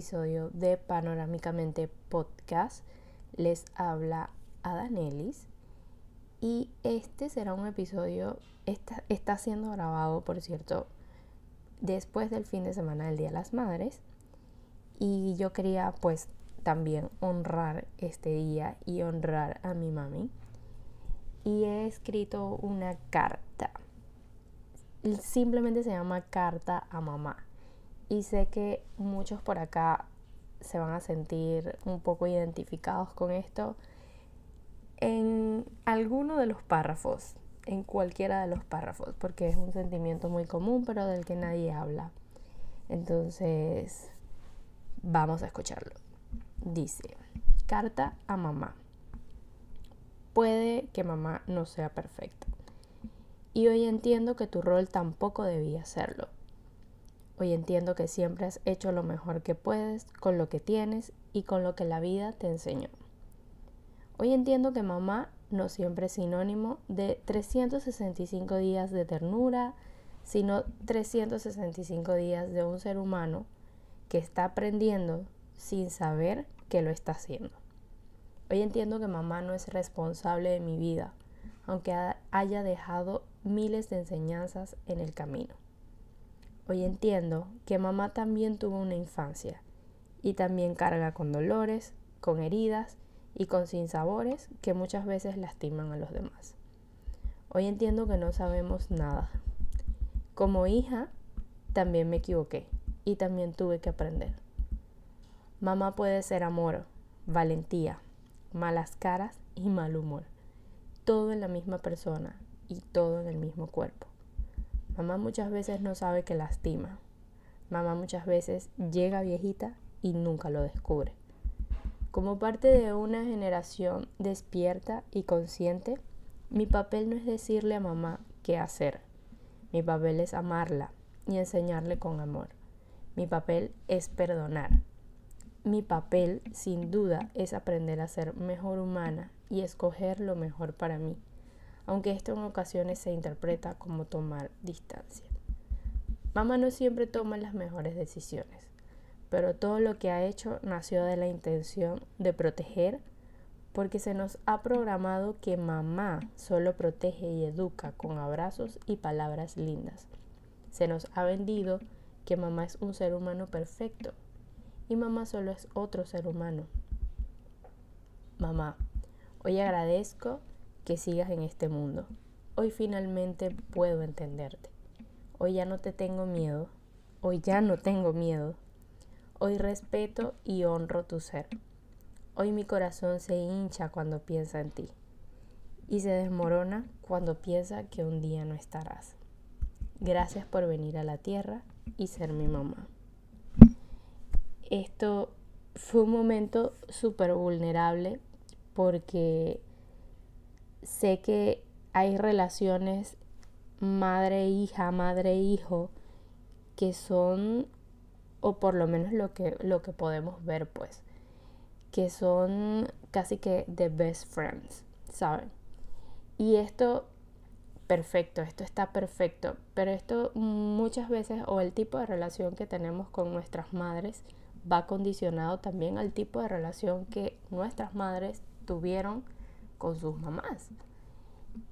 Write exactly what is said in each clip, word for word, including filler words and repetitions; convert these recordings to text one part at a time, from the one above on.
episodio de Panorámicamente Podcast. Les habla Adanelis y este será un episodio, está, está siendo grabado, por cierto, después del fin de semana del Día de las Madres, y yo quería pues también honrar este día y honrar a mi mami, y he escrito una carta. Simplemente se llama Carta a Mamá. Y sé que muchos por acá se van a sentir un poco identificados con esto. En alguno de los párrafos, en cualquiera de los párrafos, porque es un sentimiento muy común, pero del que nadie habla. Entonces, vamos a escucharlo. Dice, Carta a Mamá. Puede que mamá no sea perfecta. Y hoy entiendo que tu rol tampoco debía serlo. Hoy entiendo que siempre has hecho lo mejor que puedes con lo que tienes y con lo que la vida te enseñó. Hoy entiendo que mamá no siempre es sinónimo de trescientos sesenta y cinco días de ternura, sino trescientos sesenta y cinco días de un ser humano que está aprendiendo sin saber que lo está haciendo. Hoy entiendo que mamá no es responsable de mi vida, aunque haya dejado miles de enseñanzas en el camino. Hoy entiendo que mamá también tuvo una infancia y también carga con dolores, con heridas y con sinsabores que muchas veces lastiman a los demás. Hoy entiendo que no sabemos nada. Como hija, también me equivoqué y también tuve que aprender. Mamá puede ser amor, valentía, malas caras y mal humor. Todo en la misma persona y todo en el mismo cuerpo. Mamá muchas veces no sabe que lastima. Mamá muchas veces llega viejita y nunca lo descubre. Como parte de una generación despierta y consciente, mi papel no es decirle a mamá qué hacer. Mi papel es amarla y enseñarle con amor. Mi papel es perdonar. Mi papel, sin duda, es aprender a ser mejor humana y escoger lo mejor para mí, aunque esto en ocasiones se interpreta como tomar distancia. Mamá no siempre toma las mejores decisiones, pero todo lo que ha hecho nació de la intención de proteger, porque se nos ha programado que mamá solo protege y educa con abrazos y palabras lindas. Se nos ha vendido que mamá es un ser humano perfecto y mamá solo es otro ser humano. Mamá, hoy agradezco que sigas en este mundo. Hoy finalmente puedo entenderte. Hoy ya no te tengo miedo. Hoy ya no tengo miedo. Hoy respeto y honro tu ser. Hoy mi corazón se hincha cuando piensa en ti y se desmorona cuando piensa que un día no estarás. Gracias por venir a la tierra y ser mi mamá. Esto fue un momento súper vulnerable, porque sé que hay relaciones madre-hija, madre-hijo, que son, o por lo menos lo que, lo que podemos ver, pues, que son casi que the best friends, ¿saben? Y esto, perfecto, esto está perfecto, pero esto muchas veces, o el tipo de relación que tenemos con nuestras madres, va condicionado también al tipo de relación que nuestras madres tuvieron con sus mamás,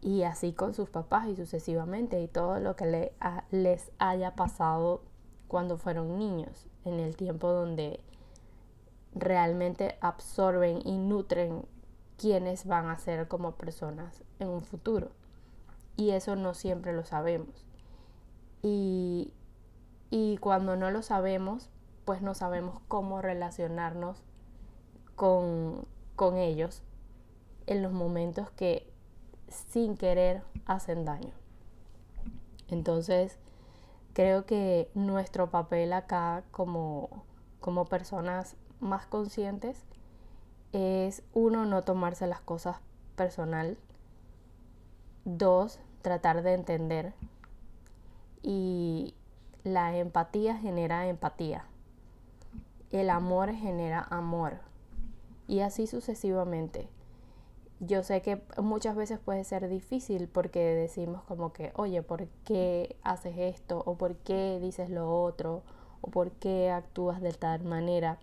y así con sus papás y sucesivamente, y todo lo que le, a, les haya pasado cuando fueron niños, en el tiempo donde realmente absorben y nutren quienes van a ser como personas en un futuro, y eso no siempre lo sabemos, y, y cuando no lo sabemos, pues no sabemos cómo relacionarnos con, con ellos en los momentos que sin querer hacen daño. Entonces, creo que nuestro papel acá como, como personas más conscientes es, uno, no tomarse las cosas personal, dos, tratar de entender, y la empatía genera empatía, el amor genera amor, y así sucesivamente. Yo sé que muchas veces puede ser difícil porque decimos como que, oye, ¿por qué haces esto? ¿O por qué dices lo otro? o por qué actúas de tal manera.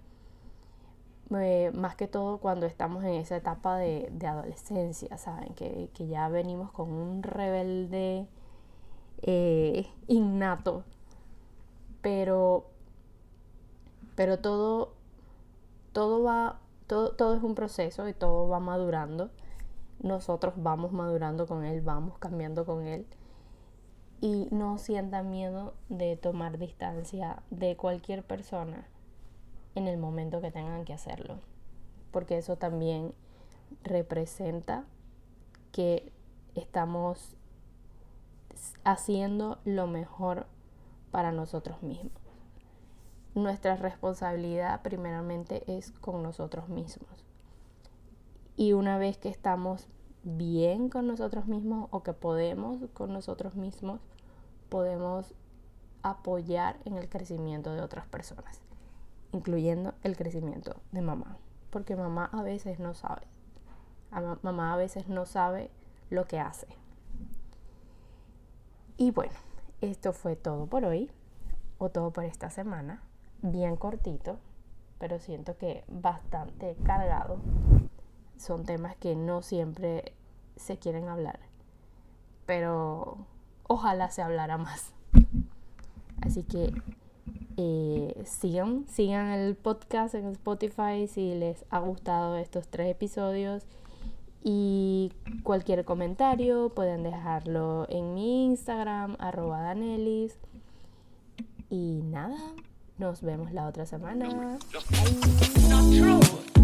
Eh, más que todo cuando estamos en esa etapa de, de adolescencia, ¿saben? Que, que ya venimos con un rebelde eh, innato. Pero, pero todo, todo va, todo, todo es un proceso y todo va madurando. Nosotros vamos madurando con él, vamos cambiando con él. Y no sientan miedo de tomar distancia de cualquier persona en el momento que tengan que hacerlo, porque eso también representa que estamos haciendo lo mejor para nosotros mismos. Nuestra responsabilidad primeramente es con nosotros mismos, y una vez que estamos bien con nosotros mismos o que podemos con nosotros mismos, podemos apoyar en el crecimiento de otras personas, incluyendo el crecimiento de mamá, porque mamá a veces no sabe, a mamá a veces no sabe lo que hace. Y bueno, esto fue todo por hoy, o todo por esta semana, bien cortito, pero siento que bastante cargado. Son temas que no siempre se quieren hablar, pero ojalá se hablara más. Así que Eh, sigan, sigan el podcast en Spotify si les ha gustado estos tres episodios, y cualquier comentario pueden dejarlo en mi Instagram arroba Adanelis, y nada, nos vemos la otra semana. Bye.